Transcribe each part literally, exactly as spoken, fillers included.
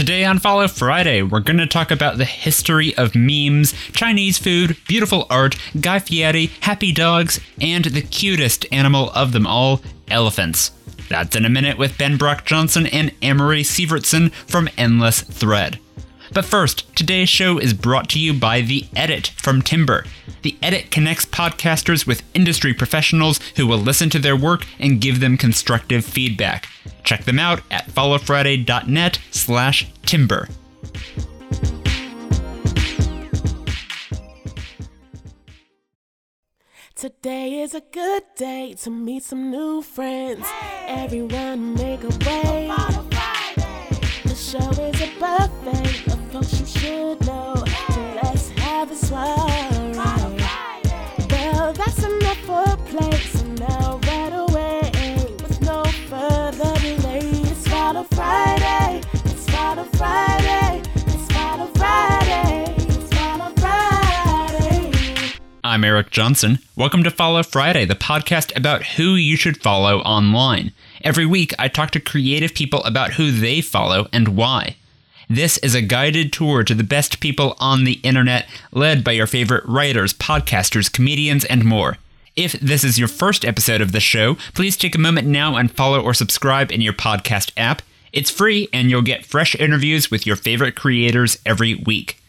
Today on Follow Friday, we're going to talk about the history of memes, Chinese food, beautiful art, Guy Fieri, happy dogs, and the cutest animal of them all, elephants. That's in a minute with Ben Brock Johnson and Amory Sievertson from Endless Thread. But first, today's show is brought to you by The Edit from Timber. The Edit connects podcasters with industry professionals who will listen to their work and give them constructive feedback. Check them out at followfriday.net slash timber. Today is a good day to meet some new friends. Hey! Everyone make a way. Follow Friday. The show is a buffet of folks you should know. Hey! So let's have a swirl. Follow Friday. Well, that's enough for play. So now right away, with no further delay, it's Follow Friday. It's Follow Friday. It's Follow Friday. It's Follow Friday. I'm Eric Johnson. Welcome to Follow Friday, the podcast about who you should follow online. Every week, I talk to creative people about who they follow and why. This is a guided tour to the best people on the internet, led by your favorite writers, podcasters, comedians, and more. If this is your first episode of the show, please take a moment now and follow or subscribe in your podcast app. It's free, and you'll get fresh interviews with your favorite creators every week.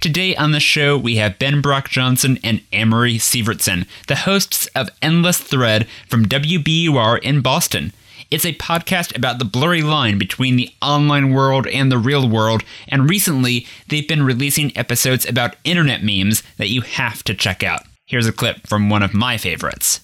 Today on the show, we have Ben Brock Johnson and Amory Sievertson, the hosts of Endless Thread from W B U R in Boston. It's a podcast about the blurry line between the online world and the real world, and recently, they've been releasing episodes about internet memes that you have to check out. Here's a clip from one of my favorites.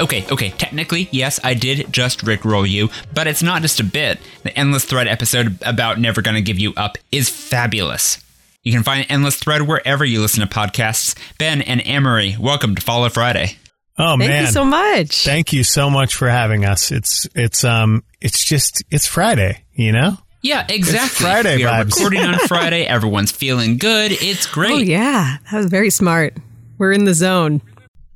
Okay, okay, technically, yes, I did just Rickroll you, but it's not just a bit. The Endless Thread episode about Never Gonna Give You Up is fabulous. You can find Endless Thread wherever you listen to podcasts. Ben and Amory, welcome to Follow Friday. Oh, man. Thank you so much. Thank you so much for having us. It's, it's, um, it's just, it's Friday, you know? Yeah, exactly. It's Friday we vibes. We're recording on Friday. Everyone's feeling good. It's great. Oh, yeah. That was very smart. We're in the zone.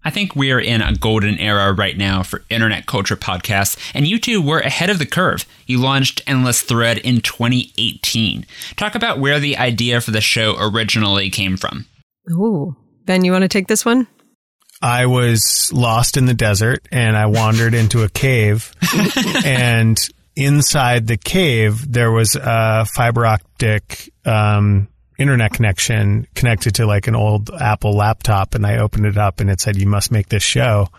I think we're in a golden era right now for internet culture podcasts, and you two were ahead of the curve. You launched Endless Thread in twenty eighteen. Talk about where the idea for the show originally came from. Ooh. Ben, you want to take this one? I was lost in the desert, and I wandered into a cave, and inside the cave, there was a fiber optic um internet connection connected to like an old Apple laptop, and I opened it up and it said, you must make this show.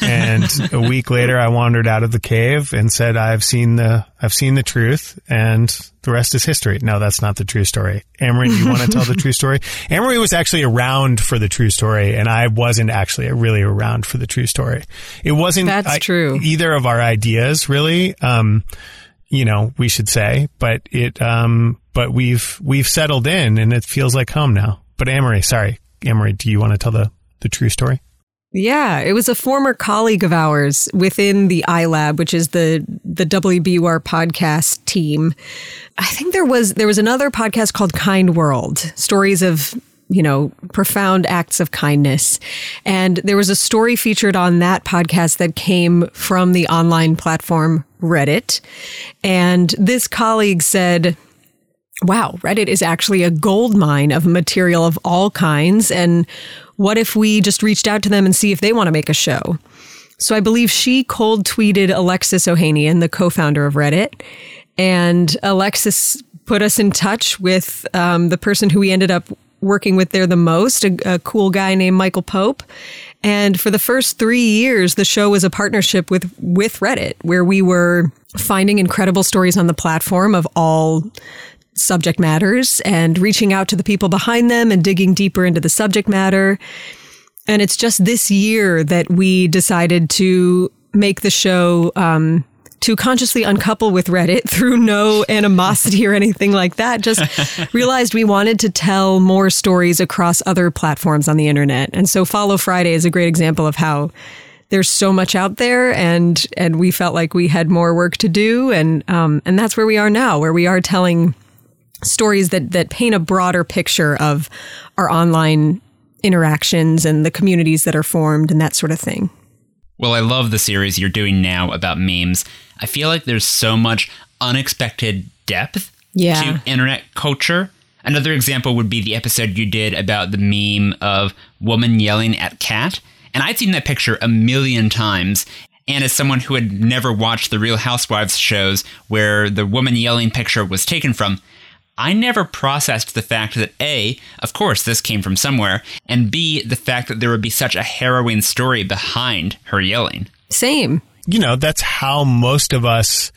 And a week later I wandered out of the cave and said, I've seen the, I've seen the truth and the rest is history. No, that's not the true story. Amory, do you want to tell the true story? Amory was actually around for the true story, and I wasn't actually really around for the true story. It wasn't that's I, true. Either of our ideas really. Um, you know, we should say, but it, um, but we've, we've settled in and it feels like home now. But Amory, sorry, Amory, do you want to tell the, the true story? Yeah, it was a former colleague of ours within the iLab, which is the, the W B U R podcast team. I think there was, there was another podcast called Kind World, stories of, you know, profound acts of kindness. And there was a story featured on that podcast that came from the online platform Reddit. And this colleague said, wow, Reddit is actually a goldmine of material of all kinds. And what if we just reached out to them and see if they want to make a show? So I believe she cold tweeted Alexis Ohanian, the co-founder of Reddit. And Alexis put us in touch with um, the person who we ended up working with there the most, a, a cool guy named Michael Pope. And for the first three years, the show was a partnership with, with Reddit, where we were finding incredible stories on the platform of all subject matters and reaching out to the people behind them and digging deeper into the subject matter. And it's just this year that we decided to make the show um, to consciously uncouple with Reddit through no animosity or anything like that. Just realized we wanted to tell more stories across other platforms on the internet. And so Follow Friday is a great example of how there's so much out there, and and we felt like we had more work to do. And um, and that's where we are now, where we are telling stories that that paint a broader picture of our online interactions and the communities that are formed and that sort of thing. Well, I love the series you're doing now about memes. I feel like there's so much unexpected depth yeah. to internet culture. Another example would be the episode you did about the meme of woman yelling at cat. And I'd seen that picture a million times. And as someone who had never watched the Real Housewives shows where the woman yelling picture was taken from, I never processed the fact that A, of course this came from somewhere, and B, the fact that there would be such a harrowing story behind her yelling. Same. You know, that's how most of us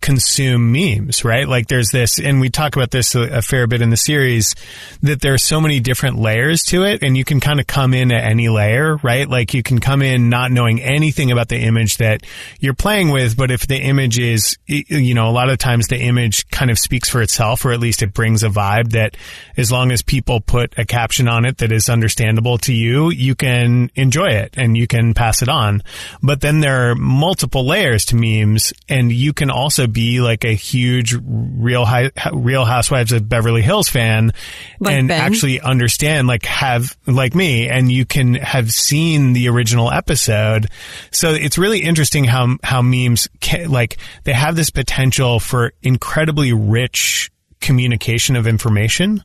consume memes, right? Like there's this, and we talk about this a, a fair bit in the series, that there are so many different layers to it, and you can kind of come in at any layer, right? Like you can come in not knowing anything about the image that you're playing with, but if the image is, you know, a lot of times the image kind of speaks for itself, or at least it brings a vibe that as long as people put a caption on it that is understandable to you, you can enjoy it and you can pass it on. But then there are multiple layers to memes, and you can also be like a huge Real high, Real Housewives of Beverly Hills fan, like and ben. actually understand, like have like me, and you can have seen the original episode. So it's really interesting how how memes can, like they have this potential for incredibly rich communication of information.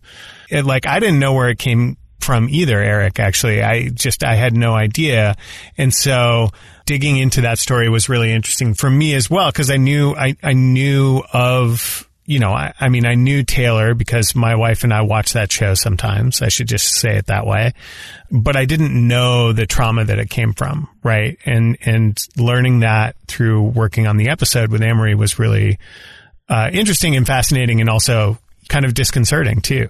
It, like I didn't know where it came from either, Eric. Actually, I just I had no idea, and so. Digging into that story was really interesting for me as well, because I knew I, I knew of, you know, I, I mean, I knew Taylor because my wife and I watch that show sometimes. I should just say it that way. But I didn't know the trauma that it came from. Right. And and learning that through working on the episode with Amory was really uh, interesting and fascinating, and also kind of disconcerting, too.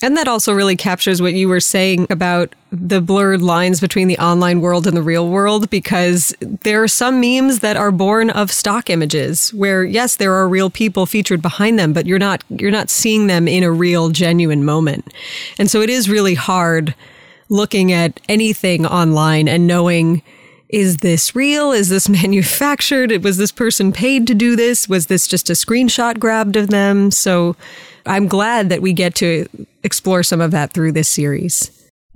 And that also really captures what you were saying about the blurred lines between the online world and the real world, because there are some memes that are born of stock images where, yes, there are real people featured behind them, but you're not you're not seeing them in a real, genuine moment. And so it is really hard looking at anything online and knowing, is this real? Is this manufactured? Was this person paid to do this? Was this just a screenshot grabbed of them? So I'm glad that we get to explore some of that through this series.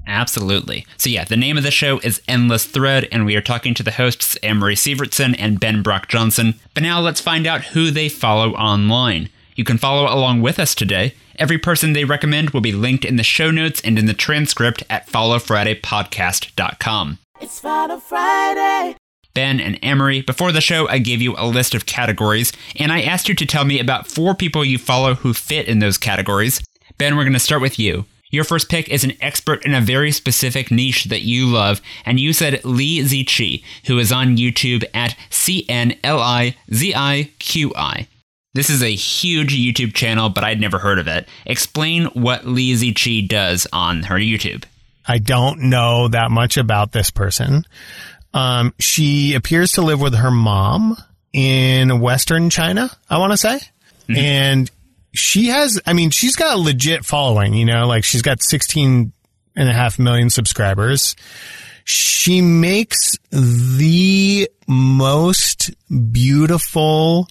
Absolutely. So yeah, the name of the show is Endless Thread, and we are talking to the hosts, Amory Sievertson and Ben Brock Johnson. But now let's find out who they follow online. You can follow along with us today. Every person they recommend will be linked in the show notes and in the transcript at follow friday podcast dot com. It's Follow Friday. Ben and Amory, before the show, I gave you a list of categories, and I asked you to tell me about four people you follow who fit in those categories. Ben, we're going to start with you. Your first pick is an expert in a very specific niche that you love, and you said Lee Zichi, who is on YouTube at C N L I Z I Q I. This is a huge YouTube channel, but I'd never heard of it. Explain what Lee Zichi does on her YouTube. I don't know that much about this person. Um, she appears to live with her mom in Western China, I want to say. Mm-hmm. And she has, I mean, she's got a legit following, you know, like she's got sixteen and a half million subscribers. She makes the most beautiful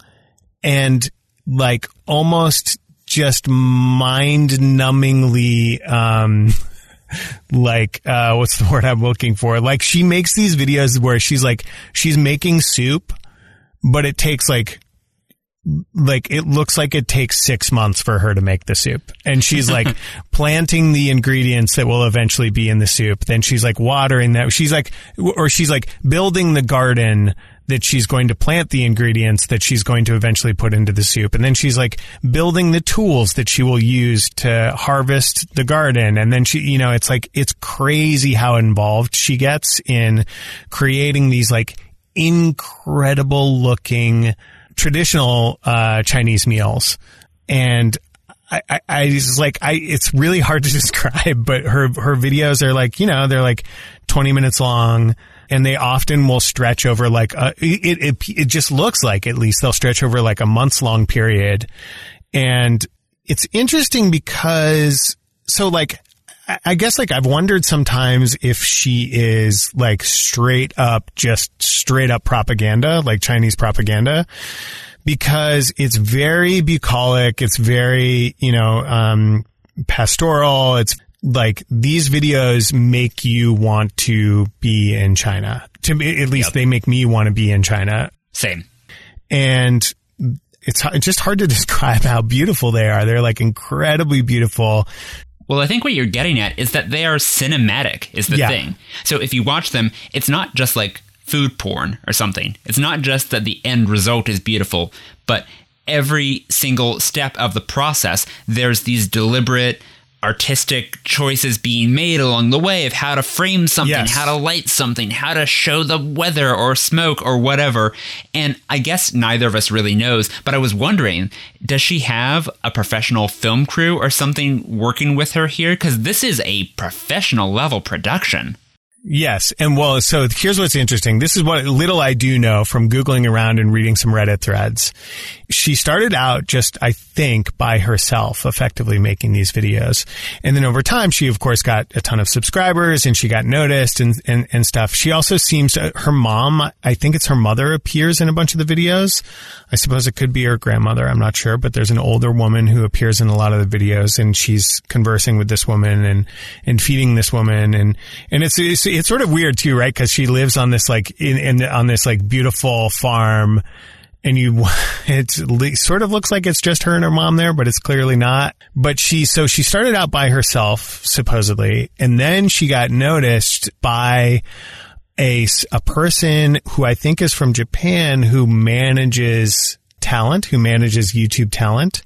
and like almost just mind-numbingly, um, like, uh, what's the word I'm looking for? Like, she makes these videos where she's like, she's making soup, but it takes like, like, it looks like it takes six months for her to make the soup. And she's like planting the ingredients that will eventually be in the soup. Then she's like watering that. She's like, or she's like building the garden that she's going to plant the ingredients that she's going to eventually put into the soup. And then she's like building the tools that she will use to harvest the garden. And then she, you know, it's like, it's crazy how involved she gets in creating these like incredible looking traditional, uh, Chinese meals. And I, I, I just like, I, it's really hard to describe, but her, her videos are like, you know, they're like twenty minutes long. And they often will stretch over like a, it, it, it just looks like at least they'll stretch over like a months long period. And it's interesting because so like, I guess like I've wondered sometimes if she is like straight up, just straight up propaganda, like Chinese propaganda, because it's very bucolic. It's very, you know, um, pastoral. It's, like, these videos make you want to be in China. To me, at least yep. they make me want to be in China. Same. And it's just hard to describe how beautiful they are. They're, like, incredibly beautiful. Well, I think what you're getting at is that they are cinematic is the yeah. thing. So if you watch them, it's not just, like, food porn or something. It's not just that the end result is beautiful, but every single step of the process, there's these deliberate artistic choices being made along the way of how to frame something, yes. how to light something, how to show the weather or smoke or whatever. And I guess neither of us really knows, but I was wondering, does she have a professional film crew or something working with her here? Because this is a professional level production. Yes. And well, so here's what's interesting. This is what little I do know from Googling around and reading some Reddit threads. She started out just, I think, by herself effectively making these videos. And then over time, she, of course, got a ton of subscribers and she got noticed and, and, and stuff. She also seems to, her mom, I think it's her mother, appears in a bunch of the videos. I suppose it could be her grandmother. I'm not sure, but there's an older woman who appears in a lot of the videos and she's conversing with this woman and, and feeding this woman. And, and it's, it's it's sort of weird too, right? Because she lives on this like in, in on this like beautiful farm, and you it's, it sort of looks like it's just her and her mom there, but it's clearly not. But she so she started out by herself supposedly, and then she got noticed by a a person who I think is from Japan who manages talent, who manages YouTube talent,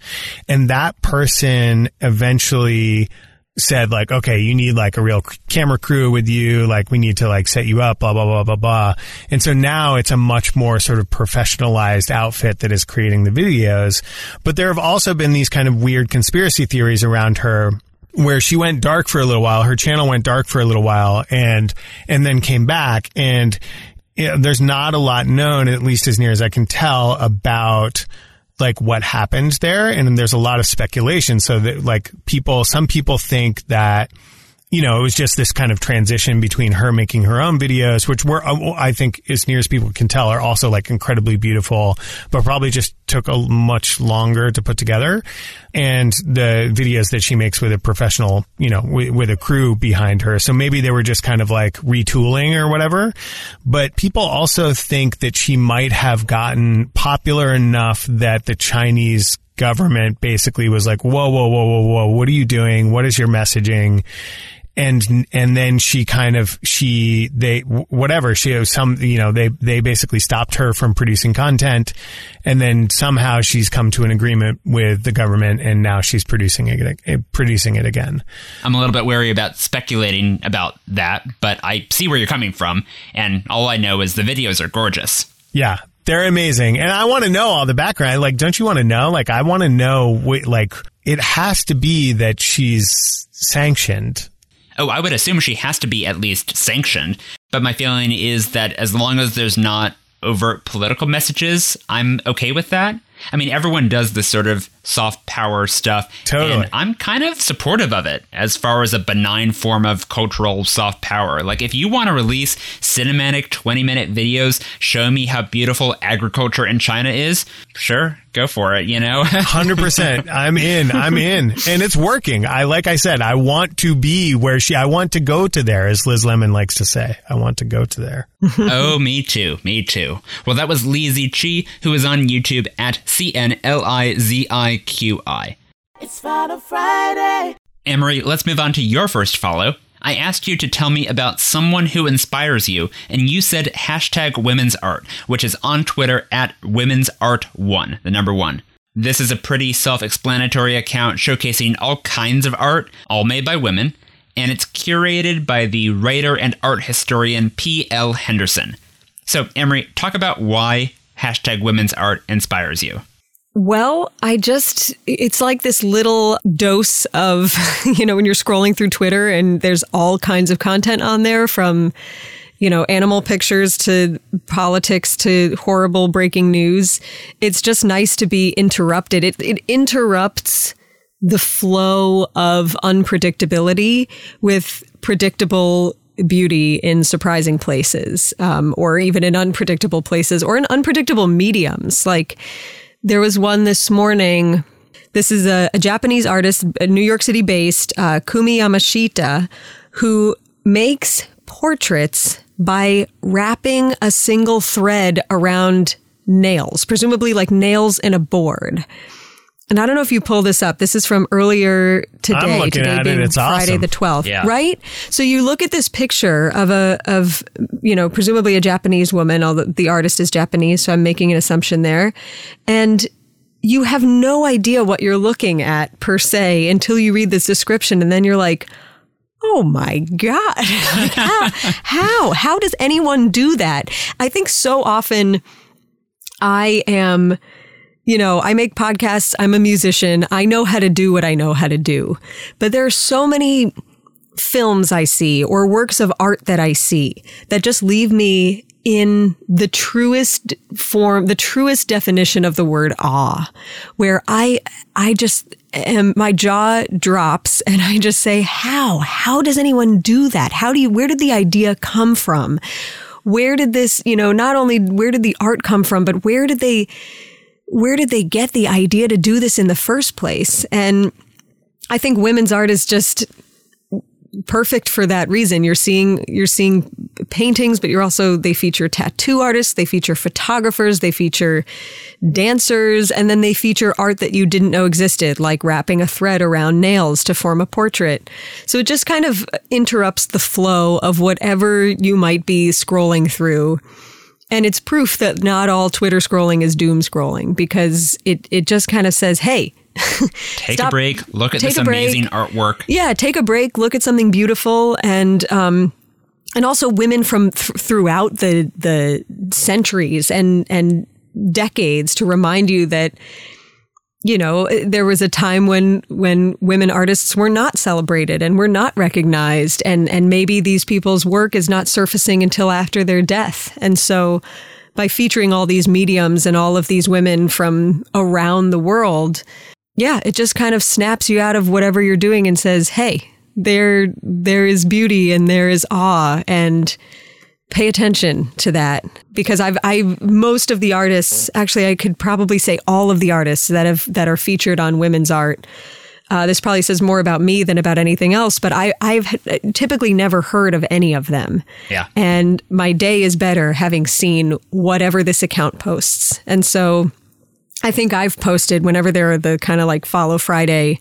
and that person eventually said, like, okay, you need like a real camera crew with you. Like, we need to like set you up, blah, blah, blah, blah, blah. And so now it's a much more sort of professionalized outfit that is creating the videos. But there have also been these kind of weird conspiracy theories around her where she went dark for a little while. Her channel went dark for a little while and, and then came back. And you know, there's not a lot known, at least as near as I can tell, about like what happened there. And there's a lot of speculation. So that like people, some people think that, you know, it was just this kind of transition between her making her own videos, which were, I think as near as people can tell are also like incredibly beautiful, but probably just took a much longer to put together. And the videos that she makes with a professional, you know, w- with a crew behind her. So maybe they were just kind of like retooling or whatever. But people also think that she might have gotten popular enough that the Chinese government basically was like, whoa, whoa, whoa, whoa, whoa, what are you doing? What is your messaging? And, and then she kind of, she, they, whatever, she has some, you know, they, they basically stopped her from producing content. And then somehow she's come to an agreement with the government and now she's producing it, producing it again. I'm a little bit wary about speculating about that, but I see where you're coming from. And all I know is the videos are gorgeous. Yeah. They're amazing. And I want to know all the background. Like, don't you want to know? Like, I want to know what, like, it has to be that she's sanctioned. Oh, I would assume she has to be at least sanctioned. But my feeling is that as long as there's not overt political messages, I'm okay with that. I mean, everyone does this sort of soft power stuff. Totally. And I'm kind of supportive of it as far as a benign form of cultural soft power. Like, if you want to release cinematic twenty-minute videos, show me how beautiful agriculture in China is, sure, go for it, you know? one hundred percent. I'm in. I'm in. And it's working. I, like I said, I want to be where she, I want to go to there, as Liz Lemon likes to say. I want to go to there. Oh, me too. Me too. Well, that was Lee Zichi, who is on YouTube at C N L I Z I Q I. It's Follow Friday. Emery, let's move on to your first follow. I asked you to tell me about someone who inspires you, and you said hashtag women's art, which is on Twitter at women's art one, the number one. This is a pretty self-explanatory account showcasing all kinds of art, all made by women, and it's curated by the writer and art historian P L Henderson. So, Emery, talk about why hashtag women's art inspires you. Well, I just, it's like this little dose of, you know, when you're scrolling through Twitter and there's all kinds of content on there from, you know, animal pictures to politics to horrible breaking news. It's just nice to be interrupted. It, it interrupts the flow of unpredictability with predictable beauty in surprising places, um, or even in unpredictable places or in unpredictable mediums. Like, there was one this morning This is a, a Japanese artist, New York City based, uh, Kumi Yamashita, who makes portraits by wrapping a single thread around nails, presumably like nails in a board. And I don't know if you pull this up. This is from earlier today. I'm looking today at it. It's Friday awesome. the twelfth, yeah. Right? So you look at this picture of a of you know presumably a Japanese woman. Although the artist is Japanese, so I'm making an assumption there. And you have no idea what you're looking at per se until you read this description, and then you're like, oh my God, how, how how does anyone do that? I think so often I am. You know, I make podcasts. I'm a musician. I know how to do what I know how to do. But there are so many films I see or works of art that I see that just leave me in the truest form, the truest definition of the word awe, where I, I just am, my jaw drops and I just say, how? How does anyone do that? How do you, where did the idea come from? Where did this, you know, not only where did the art come from, but where did they, Where did they get the idea to do this in the first place? And I think women's art is just perfect for that reason. You're seeing you're seeing paintings, but you're also they feature tattoo artists, they feature photographers, they feature dancers, and then they feature art that you didn't know existed, like wrapping a thread around nails to form a portrait. So it just kind of interrupts the flow of whatever you might be scrolling through. And it's proof that not all Twitter scrolling is doom scrolling, because it, it just kind of says, hey, take stop. a break, look at take this amazing artwork. Yeah, take a break, look at something beautiful. And um, and also women from th- throughout the the centuries and, and decades to remind you that, you know, there was a time when when women artists were not celebrated and were not recognized, and and maybe these people's work is not surfacing until after their death. And so by featuring all these mediums and all of these women from around the world, yeah, it just kind of snaps you out of whatever you're doing and says, hey, there there is beauty and there is awe, and pay attention to that, because I've, I most of the artists, actually, I could probably say all of the artists that have that are featured on women's art. Uh, this probably says more about me than about anything else, but I, I've typically never heard of any of them. Yeah. And my day is better having seen whatever this account posts. And so I think I've posted, whenever there are the kind of like Follow Friday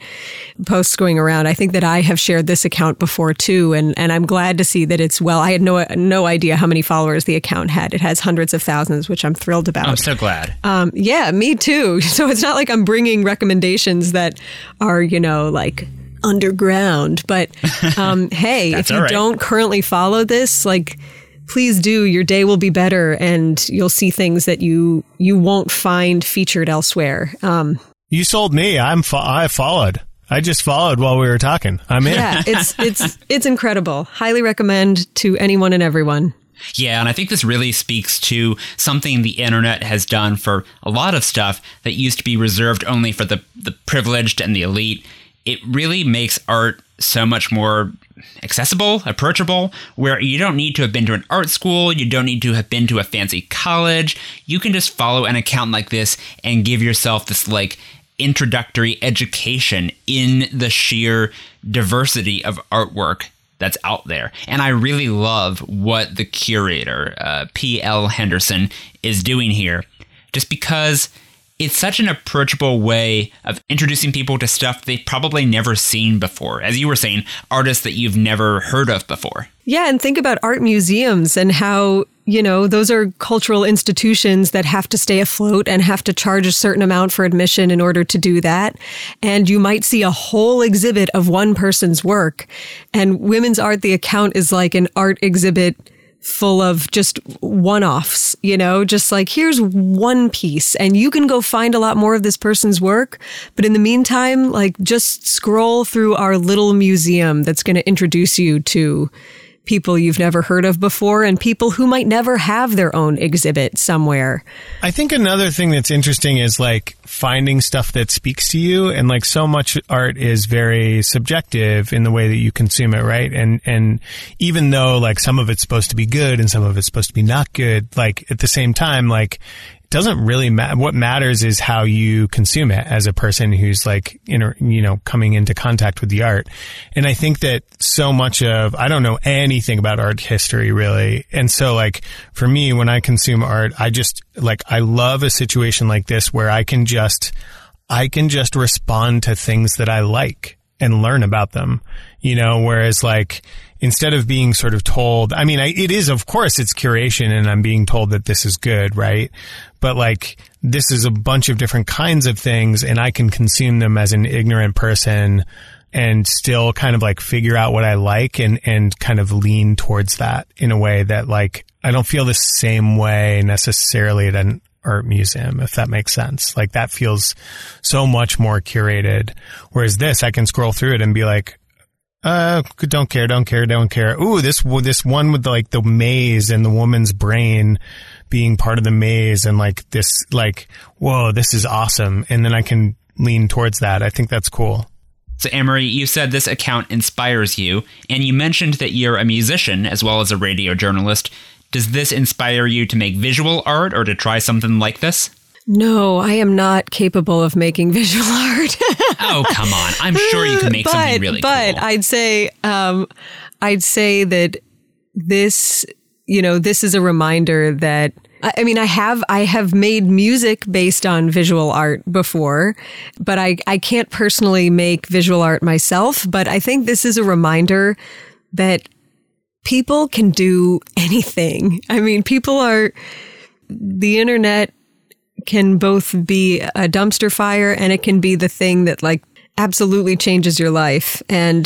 posts going around, I think that I have shared this account before too. And, and I'm glad to see that it's, well, I had no no idea how many followers the account had. It has hundreds of thousands, which I'm thrilled about. I'm so glad. Um, yeah, me too. So it's not like I'm bringing recommendations that are, you know, like underground. But um, hey, if you right. don't currently follow this, like, please do. Your day will be better, and you'll see things that you you won't find featured elsewhere. Um, you sold me. I'm fo- I followed. I just followed while we were talking. I'm in. Yeah, it's it's it's incredible. Highly recommend to anyone and everyone. Yeah, and I think this really speaks to something the internet has done for a lot of stuff that used to be reserved only for the the privileged and the elite. It really makes art so much more accessible, approachable, where you don't need to have been to an art school, you don't need to have been to a fancy college. You can just follow an account like this and give yourself this like introductory education in the sheer diversity of artwork that's out there. And I really love what the curator, uh, P L Henderson, is doing here, just because it's such an approachable way of introducing people to stuff they've probably never seen before. As you were saying, artists that you've never heard of before. Yeah, and think about art museums and how, you know, those are cultural institutions that have to stay afloat and have to charge a certain amount for admission in order to do that. And you might see a whole exhibit of one person's work. And women's art, the account, is like an art exhibit full of just one-offs, you know, just like, here's one piece, and you can go find a lot more of this person's work. But in the meantime, like, just scroll through our little museum that's going to introduce you to people you've never heard of before and people who might never have their own exhibit somewhere. I think another thing that's interesting is like finding stuff that speaks to you, and like so much art is very subjective in the way that you consume it, right? And and even though like some of it's supposed to be good and some of it's supposed to be not good, like at the same time, like doesn't really matter. What matters is how you consume it as a person who's like, inter- you know, coming into contact with the art. And I think that so much of, I don't know anything about art history really. And so like for me, when I consume art, I just like, I love a situation like this where I can just, I can just respond to things that I like and learn about them, you know, whereas like, instead of being sort of told, I mean, I, it is, of course, it's curation and I'm being told that this is good, right? But like, this is a bunch of different kinds of things and I can consume them as an ignorant person and still kind of like figure out what I like and, and kind of lean towards that in a way that like, I don't feel the same way necessarily at an art museum, if that makes sense. Like that feels so much more curated. Whereas this, I can scroll through it and be like, Uh, don't care, don't care, don't care. Ooh, this, this one with like the maze and the woman's brain being part of the maze and like this, like, whoa, this is awesome. And then I can lean towards that. I think that's cool. So Amory, you said this account inspires you and you mentioned that you're a musician as well as a radio journalist. Does this inspire you to make visual art or to try something like this? No, I am not capable of making visual art. Oh, come on. I'm sure you can make but, something really but cool. But I'd say um, I'd say that this, you know, this is a reminder that, I mean, I have I have made music based on visual art before, but I, I can't personally make visual art myself. But I think this is a reminder that people can do anything. I mean, people are, the internet can both be a dumpster fire and it can be the thing that like absolutely changes your life. And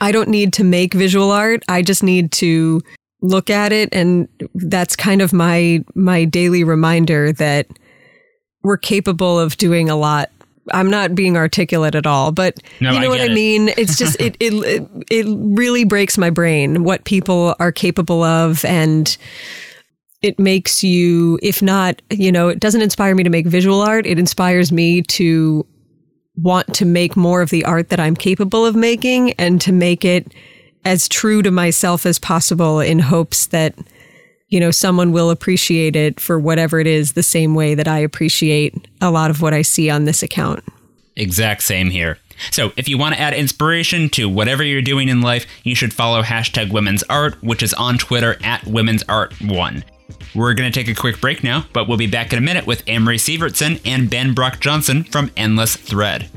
I don't need to make visual art. I just need to look at it. And that's kind of my, my daily reminder that we're capable of doing a lot. I'm not being articulate at all, but no, you know I what I mean? It. It's just, it, it, it really breaks my brain what people are capable of. And it makes you, if not, you know, it doesn't inspire me to make visual art. It inspires me to want to make more of the art that I'm capable of making and to make it as true to myself as possible in hopes that, you know, someone will appreciate it for whatever it is, the same way that I appreciate a lot of what I see on this account. Exact same here. So if you want to add inspiration to whatever you're doing in life, you should follow hashtag women's art, which is on Twitter at women's art one. We're going to take a quick break now, but we'll be back in a minute with Amory Sievertson and Ben Brock Johnson from Endless Thread.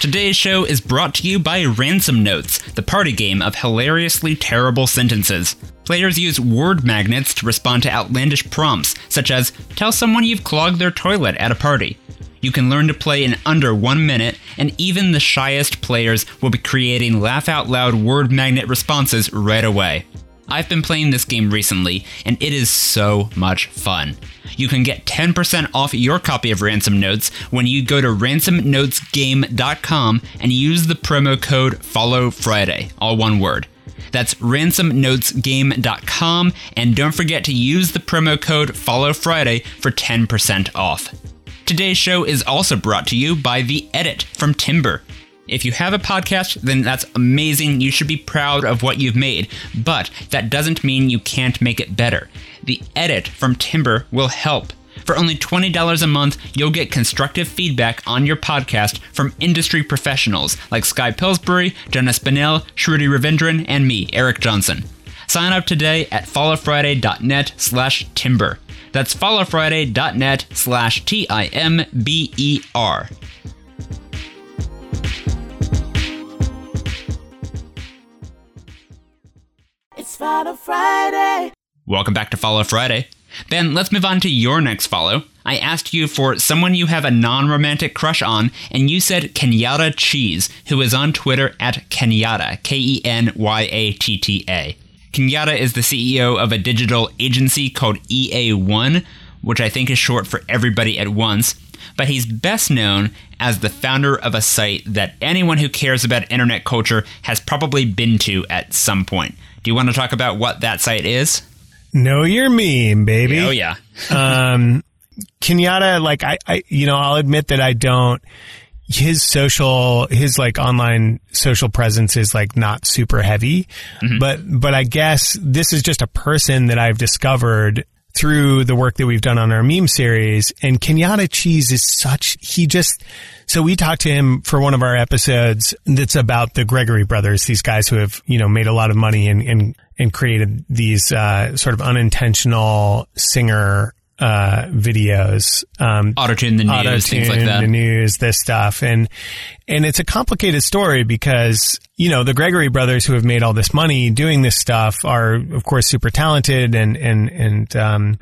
Today's show is brought to you by Ransom Notes, the party game of hilariously terrible sentences. Players use word magnets to respond to outlandish prompts, such as, tell someone you've clogged their toilet at a party. You can learn to play in under one minute, and even the shyest players will be creating laugh-out-loud word magnet responses right away. I've been playing this game recently, and it is so much fun. You can get ten percent off your copy of Ransom Notes when you go to ransom notes game dot com and use the promo code FOLLOWFRIDAY, all one word. That's ransom notes game dot com, and don't forget to use the promo code FOLLOWFRIDAY for ten percent off. Today's show is also brought to you by The Edit from Timber. If you have a podcast, then that's amazing. You should be proud of what you've made, but that doesn't mean you can't make it better. The Edit from Timber will help. For only twenty dollars a month, you'll get constructive feedback on your podcast from industry professionals like Sky Pillsbury, Jenna Spinell, Shruti Ravindran, and me, Eric Johnson. Sign up today at follow friday dot net slash timber. That's follow friday dot net slash T I M B E R. It's Follow Friday. Welcome back to Follow Friday. Ben, let's move on to your next follow. I asked you for someone you have a non-romantic crush on, and you said Kenyatta Cheese, who is on Twitter at Kenyatta, K E N Y A T T A. Kenyatta is the C E O of a digital agency called E A one, which I think is short for Everybody at Once, but he's best known as the founder of a site that anyone who cares about internet culture has probably been to at some point. Do you want to talk about what that site is? Know Your Meme, baby. Oh, yeah. um, Kenyatta, like, I, I, you know, I'll admit that I don't his social, his like online social presence is like not super heavy, mm-hmm. but, but I guess this is just a person that I've discovered through the work that we've done on our meme series. And Kenyatta Cheese is such, he just, so we talked to him for one of our episodes that's about the Gregory Brothers, these guys who have, you know, made a lot of money and, and, and created these, uh, sort of unintentional singer Uh, videos, um, auto-tune the news, auto-tune, things like that. The news, this stuff. And, and it's a complicated story because, you know, the Gregory Brothers who have made all this money doing this stuff are, of course, super talented and, and, and, um,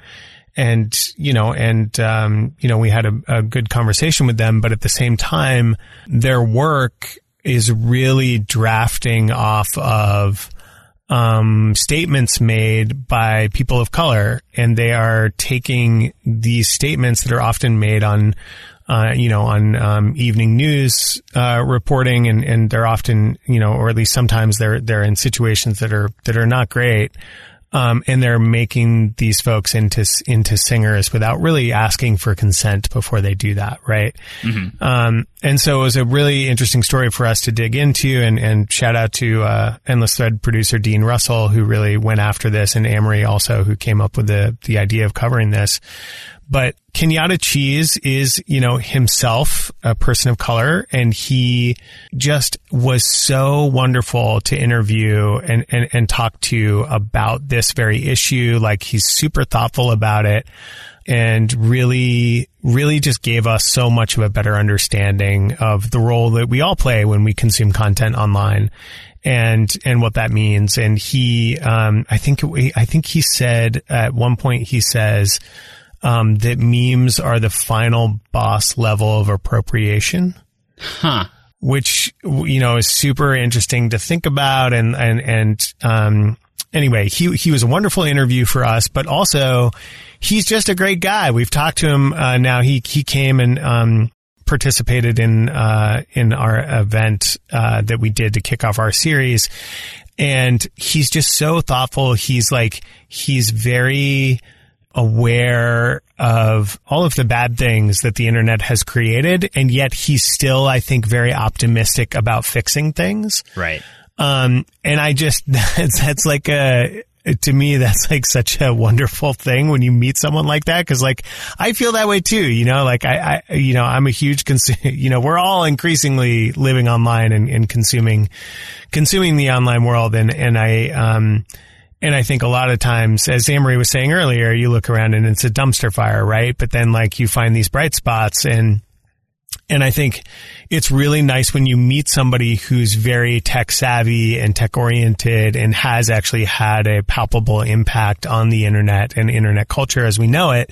and, you know, and, um, you know, we had a, a good conversation with them, but at the same time, their work is really drafting off of Um, statements made by people of color, and they are taking these statements that are often made on, uh, you know, on, um, evening news, uh, reporting, and, and they're often, you know, or at least sometimes they're, they're in situations that are, that are not great. Um, and they're making these folks into, into singers without really asking for consent before they do that, right? Mm-hmm. Um, and so it was a really interesting story for us to dig into, and, and shout out to, uh, Endless Thread producer Dean Russell, who really went after this, and Amory also, who came up with the, the idea of covering this. But Kenyatta Cheese is, you know, himself a person of color, and he just was so wonderful to interview and, and, and talk to about this very issue. Like, he's super thoughtful about it, and really, really just gave us so much of a better understanding of the role that we all play when we consume content online, and, and what that means. And he, um, I think, I think he said at one point, he says, Um, that memes are the final boss level of appropriation. Huh. Which, you know, is super interesting to think about. And, and, and, um, anyway, he, he was a wonderful interview for us, but also he's just a great guy. We've talked to him, uh, now. He, he came and, um, participated in, uh, in our event, uh, that we did to kick off our series. And he's just so thoughtful. He's like, he's very aware of all of the bad things that the internet has created, and yet he's still, I think, very optimistic about fixing things. Right. Um, and I just, that's, that's like a, to me, that's like such a wonderful thing when you meet someone like that. Cause like, I feel that way too, you know, like I, I you know, I'm a huge consumer, you know, we're all increasingly living online and, and consuming, consuming the online world. And, and I, um, And I think a lot of times, as Amory was saying earlier, you look around and it's a dumpster fire, right? But then like you find these bright spots, and, and I think it's really nice when you meet somebody who's very tech savvy and tech oriented and has actually had a palpable impact on the internet and internet culture as we know it,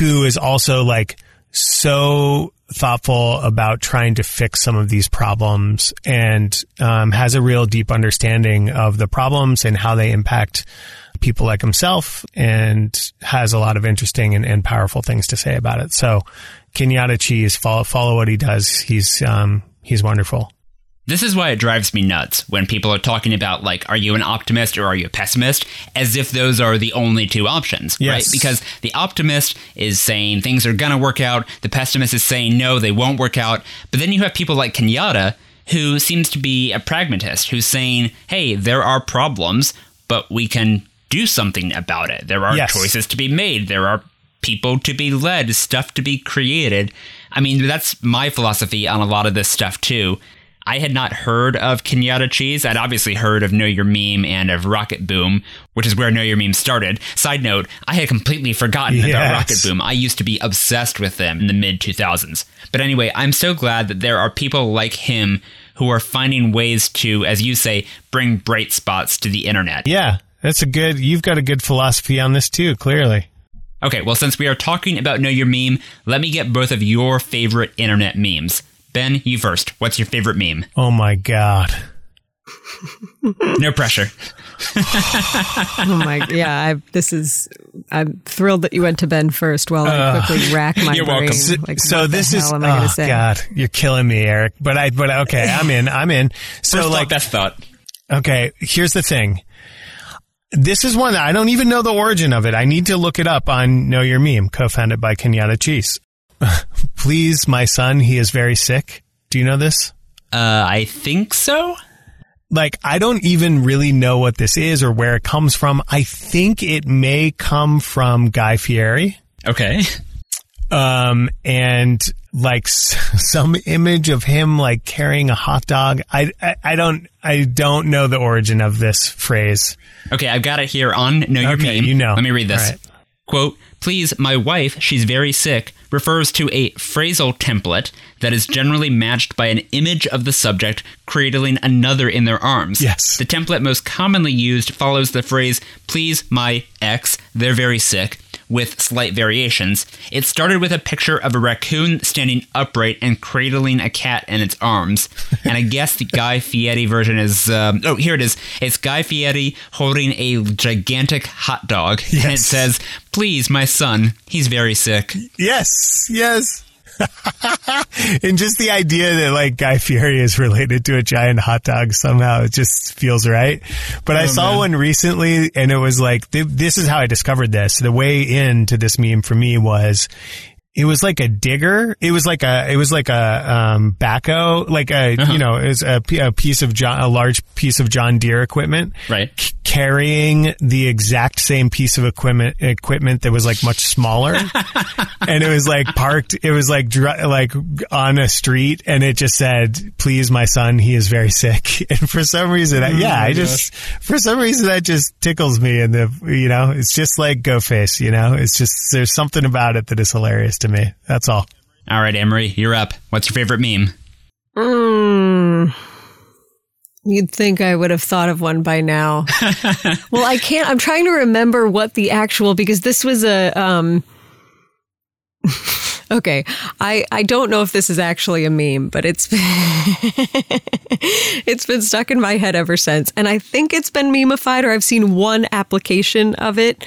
who is also like so thoughtful about trying to fix some of these problems, and um, has a real deep understanding of the problems and how they impact people like himself, and has a lot of interesting and, and powerful things to say about it. So Kenyatta Cheese, follow, follow what he does. He's, um, he's wonderful. This is why it drives me nuts when people are talking about, like, are you an optimist or are you a pessimist? As if those are the only two options, yes. Right? Because the optimist is saying things are going to work out. The pessimist is saying, no, they won't work out. But then you have people like Kenyatta, who seems to be a pragmatist, who's saying, hey, there are problems, but we can do something about it. There are yes. choices to be made. There are people to be led, stuff to be created. I mean, that's my philosophy on a lot of this stuff, too. I had not heard of Kenyatta Cheese. I'd obviously heard of Know Your Meme and of Rocket Boom, which is where Know Your Meme started. Side note, I had completely forgotten yes. about Rocket Boom. I used to be obsessed with them in the mid two thousands. But anyway, I'm so glad that there are people like him who are finding ways to, as you say, bring bright spots to the internet. Yeah, that's a good, you've got a good philosophy on this too, clearly. Okay, well, since we are talking about Know Your Meme, let me get both of your favorite internet memes. Ben, you first. What's your favorite meme? Oh, my God. No pressure. Oh, my. Yeah, I, this is. I'm thrilled that you went to Ben first while uh, I quickly rack my you're brain. Welcome. So, like, so this is. Oh, God. You're killing me, Eric. But I. But okay, I'm in. I'm in. So first like. That's thought. Okay, here's the thing. This is one that I don't even know the origin of it. I need to look it up on Know Your Meme, co-founded by Kenyatta Cheese. Please, my son, he is very sick. Do you know this? Uh, I think so. Like, I don't even really know what this is or where it comes from. I think it may come from Guy Fieri. Okay. Um, and like s- some image of him like carrying a hot dog. I, I, I don't, I don't know the origin of this phrase. Okay. I've got it here on Know Your Meme. You know. Let me read this. Right. Quote, please, my wife, she's very sick, refers to a phrasal template that is generally matched by an image of the subject cradling another in their arms. Yes. The template most commonly used follows the phrase, please, my ex, they're very sick, with slight variations. It started with a picture of a raccoon standing upright and cradling a cat in its arms. And I guess the Guy Fieri version is, um, oh, here it is. It's Guy Fieri holding a gigantic hot dog. Yes. And it says, please, my son, he's very sick. Yes, yes. And just the idea that like Guy Fieri is related to a giant hot dog somehow, it just feels right. But oh, I saw man. one recently and it was like, th- this is how I discovered this. The way into this meme for me was, it was like a digger. It was like a, it was like a, um, backhoe, like a, uh-huh. you know, it's a, a piece of John, a large piece of John Deere equipment. Right. C- carrying the exact same piece of equipment, equipment that was like much smaller. And it was like parked, it was like, dr- like on a street and it just said, please, my son, he is very sick. And for some reason, I, yeah, oh, I just, gosh. for some reason that just tickles me. And the, you know, it's just like Go Face, you know, it's just, there's something about it that is hilarious to me. That's all. All right, Emery, you're up. What's your favorite meme? Mm, you'd think I would have thought of one by now. Well, I can't. I'm trying to remember what the actual, because this was a... Um, okay, I, I don't know if this is actually a meme, but it's been, it's been stuck in my head ever since. And I think it's been memeified, or I've seen one application of it.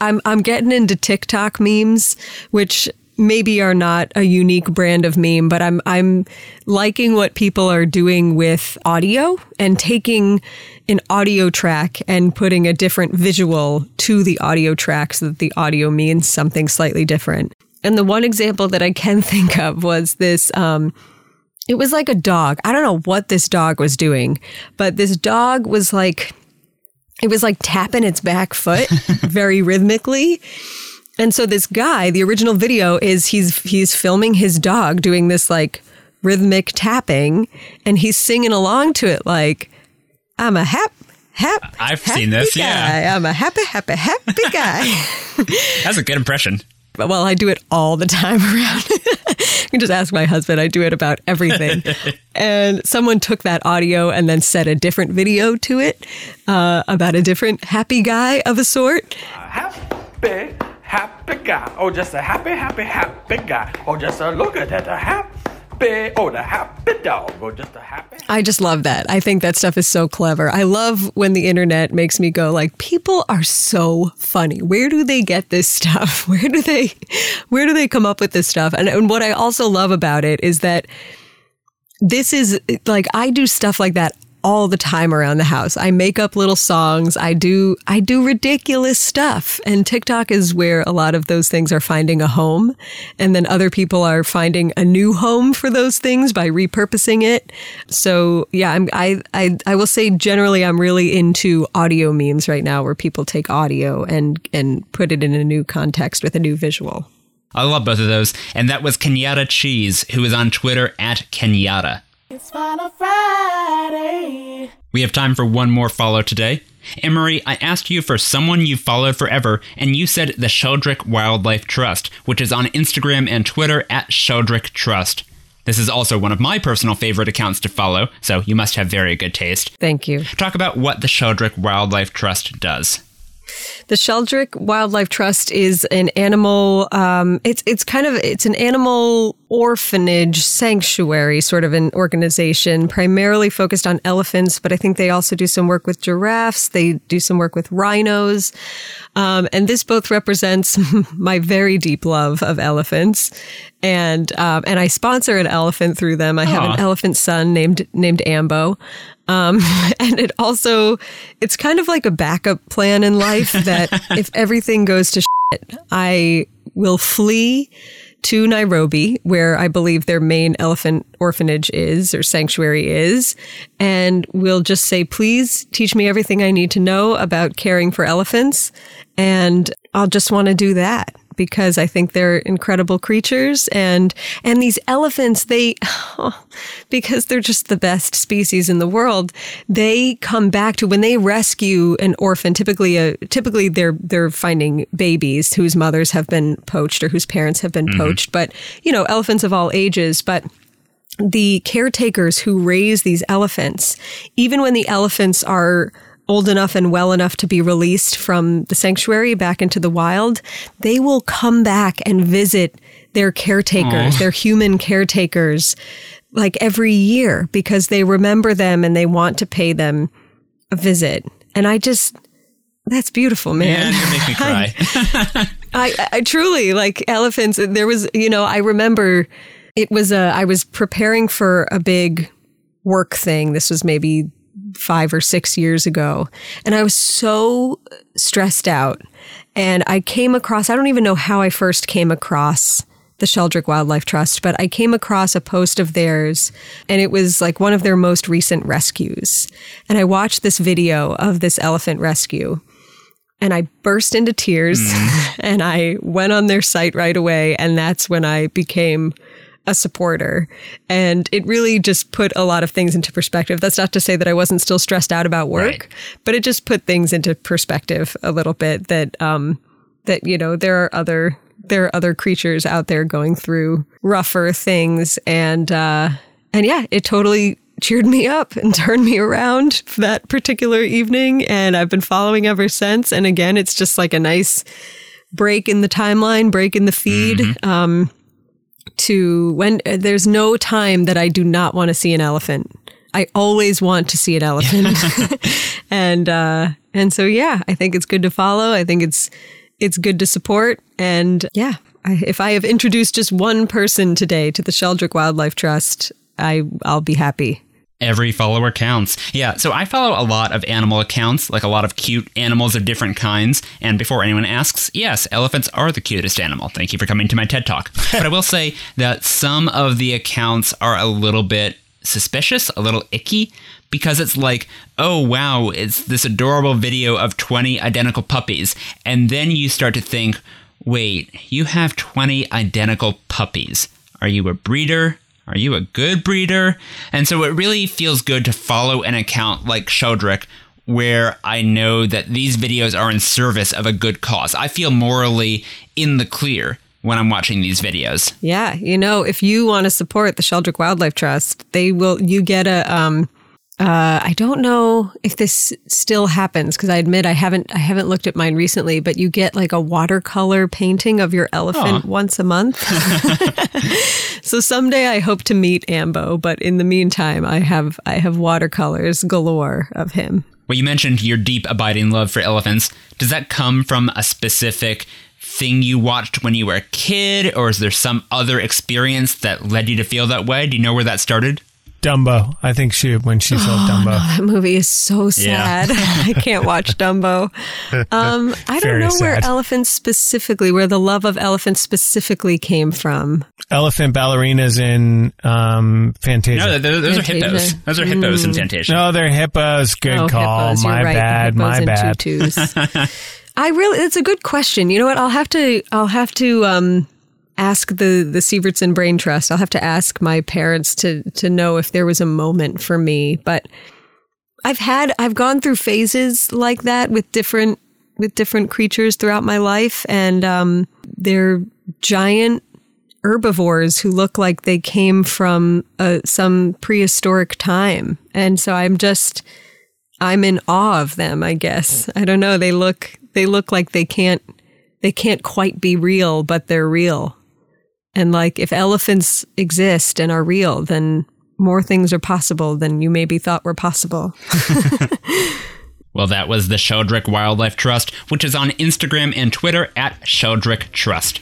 I'm I'm getting into TikTok memes, which maybe are not a unique brand of meme, but I'm I'm liking what people are doing with audio and taking an audio track and putting a different visual to the audio track so that the audio means something slightly different. And the one example that I can think of was this, um, it was like a dog. I don't know what this dog was doing, but this dog was like, it was like tapping its back foot very rhythmically. And so this guy, the original video is he's, he's filming his dog doing this like rhythmic tapping and he's singing along to it. Like, I'm a hap, hap, I've happy seen this. Guy. Yeah. I'm a happy, happy, happy guy. That's a good impression. Well, I do it all the time around. You can just ask my husband. I do it about everything. And someone took that audio and then set a different video to it uh, about a different happy guy of a sort. Happy, happy guy. Oh, just a happy, happy, happy guy. Oh, just a look at that. A happy, oh, the happy dog. Oh, just a happy. I just love that. I think that stuff is so clever. I love when the internet makes me go like, people are so funny. Where do they get this stuff? Where do they, where do they come up with this stuff? And, and what I also love about it is that this is like, I do stuff like that all the time around the house. I make up little songs. I do, I do ridiculous stuff. And TikTok is where a lot of those things are finding a home. And then other people are finding a new home for those things by repurposing it. So yeah, I'm, I, I, I will say generally I'm really into audio memes right now where people take audio and, and put it in a new context with a new visual. I love both of those. And that was Kenyatta Cheese, who is on Twitter at Kenyatta. It's Final Friday. We have time for one more follow today. Emery, I asked you for someone you've followed forever, and you said the Sheldrick Wildlife Trust, which is on Instagram and Twitter at Sheldrick Trust. This is also one of my personal favorite accounts to follow, so you must have very good taste. Thank you. Talk about what the Sheldrick Wildlife Trust does. The Sheldrick Wildlife Trust is an animal, um, it's it's kind of, it's an animal orphanage sanctuary sort of an organization, primarily focused on elephants, but I think they also do some work with giraffes, they do some work with rhinos, um, and this both represents my very deep love of elephants, and um, and I sponsor an elephant through them. I Aww. have an elephant son named named Ambo. Um, and it also, it's kind of like a backup plan in life that if everything goes to shit, I will flee to Nairobi, where I believe their main elephant orphanage is, or sanctuary is, and we'll just say, please teach me everything I need to know about caring for elephants. And I'll just want to do that, because I think they're incredible creatures. And and these elephants, they, oh, because they're just the best species in the world, they come back to, when they rescue an orphan, typically a, typically they're they're finding babies whose mothers have been poached or whose parents have been mm-hmm. poached. But, you know, elephants of all ages. But the caretakers who raise these elephants, even when the elephants are old enough and well enough to be released from the sanctuary back into the wild, they will come back and visit their caretakers, Aww. their human caretakers, like every year, because they remember them and they want to pay them a visit. And I just, that's beautiful, man. Yeah, you make me cry. I, I, I truly, like elephants, there was, you know, I remember it was a, I was preparing for a big work thing. This was maybe five or six years ago. And I was so stressed out. And I came across, I don't even know how I first came across the Sheldrick Wildlife Trust, but I came across a post of theirs, and it was like one of their most recent rescues. And I watched this video of this elephant rescue, and I burst into tears mm. and I went on their site right away. And that's when I became a supporter. And it really just put a lot of things into perspective. That's not to say that I wasn't still stressed out about work, right. but it just put things into perspective a little bit, that, um, that, you know, there are other, there are other creatures out there going through rougher things. And, uh, and yeah, it totally cheered me up and turned me around that particular evening. And I've been following ever since. And again, it's just like a nice break in the timeline, break in the feed. Mm-hmm. Um, to when uh, there's no time that I do not want to see an elephant. I always want to see an elephant. and uh, and so, yeah, I think it's good to follow. I think it's it's good to support. And yeah, I, if I have introduced just one person today to the Sheldrick Wildlife Trust, I, I'll be happy. Every follower counts. Yeah, so I follow a lot of animal accounts, like a lot of cute animals of different kinds. And before anyone asks, yes, elephants are the cutest animal. Thank you for coming to my TED Talk. But I will say that some of the accounts are a little bit suspicious, a little icky, because it's like, oh, wow, it's this adorable video of twenty identical puppies. And then you start to think, wait, you have twenty identical puppies. Are you a breeder? Are you a good breeder? And so it really feels good to follow an account like Sheldrick, where I know that these videos are in service of a good cause. I feel morally in the clear when I'm watching these videos. Yeah, you know, if you want to support the Sheldrick Wildlife Trust, they will. You get a. Um, uh, I don't know if this still happens, because I admit I haven't. I haven't looked at mine recently, but you get like a watercolor painting of your elephant Aww. once a month. So someday I hope to meet Ambo, but in the meantime, I have I have watercolors galore of him. Well, you mentioned your deep abiding love for elephants. Does that come from a specific thing you watched when you were a kid, or is there some other experience that led you to feel that way? Do you know where that started? Dumbo. I think she when she saw oh, Dumbo. No, that movie is so sad. Yeah. I can't watch Dumbo. Um, I don't know sad. where elephants specifically, where the love of elephants specifically came from. Elephant ballerinas in um, Fantasia. No, those, those Fantasia. are hippos. Those are hippos mm. in Fantasia. No, they're hippos. Good oh, call. Hippos. My right. bad. My bad. I really. It's a good question. You know what? I'll have to. I'll have to. Um, Ask the the Sievertson Brain Trust. I'll have to ask my parents to to know if there was a moment for me. But I've had I've gone through phases like that with different with different creatures throughout my life, and um, they're giant herbivores who look like they came from uh, some prehistoric time, and so I'm just I'm in awe of them. I guess I don't know. They look they look like they can't they can't quite be real, but they're real. And like, if elephants exist and are real, then more things are possible than you maybe thought were possible. Well, that was the Sheldrick Wildlife Trust, which is on Instagram and Twitter at Sheldrick Trust.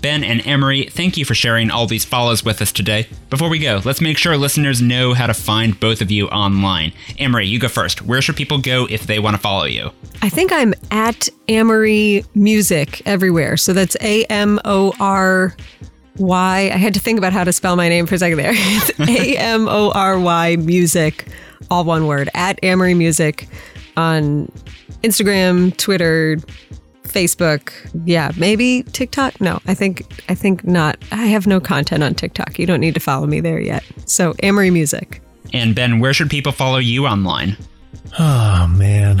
Ben and Emery, thank you for sharing all these follows with us today. Before we go, let's make sure listeners know how to find both of you online. Emery, you go first. Where should people go if they want to follow you? I think I'm at Amory Music everywhere. So that's A M O R why I had to think about how to spell my name for a second there. It's A M O R Y Music, all one word, at Amory Music on Instagram, Twitter, Facebook. Yeah, maybe TikTok. No, I think I think not. I have no content on TikTok. You don't need to follow me there yet. So Amory Music. And Ben, where should people follow you online? Oh, man.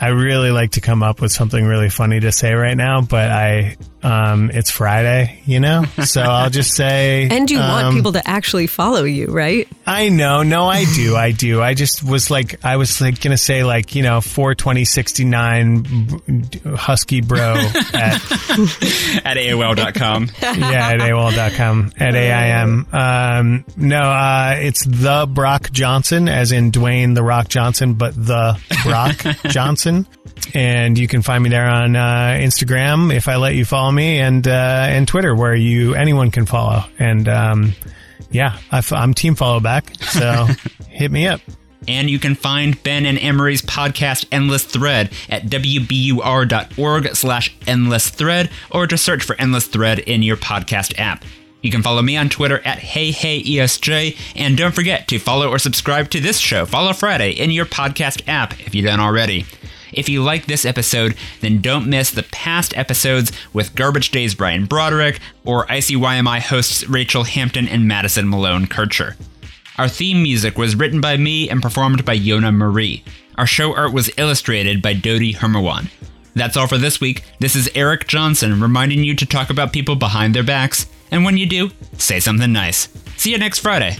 I really like to come up with something really funny to say right now, but I um, it's Friday, you know? So I'll just say... And you um, want people to actually follow you, right? I know. No, I do. I do. I just was like... I was like going to say like, you know, four twenty sixty-nine Husky Bro at... at A O L dot com. Yeah, at A O L dot com. At A I M. Um, no, uh, it's The Brock Johnson, as in Dwayne The Rock Johnson, but The Brock Johnson. And you can find me there on uh, Instagram if I let you follow me, and uh, and Twitter where you anyone can follow. And um, yeah, I f- I'm team follow back, so hit me up. And you can find Ben and Emery's podcast Endless Thread at W B U R dot org slash Endless Thread, or just search for Endless Thread in your podcast app. You can follow me on Twitter at HeyHeyESJ, and don't forget to follow or subscribe to this show, Follow Friday, in your podcast app if you don't already. If you like this episode, then don't miss the past episodes with Garbage Day's Brian Broderick or I C Y M I hosts Rachel Hampton and Madison Malone Kircher. Our theme music was written by me and performed by Yona Marie. Our show art was illustrated by Dodi Hermawan. That's all for this week. This is Eric Johnson reminding you to talk about people behind their backs, and when you do, say something nice. See you next Friday.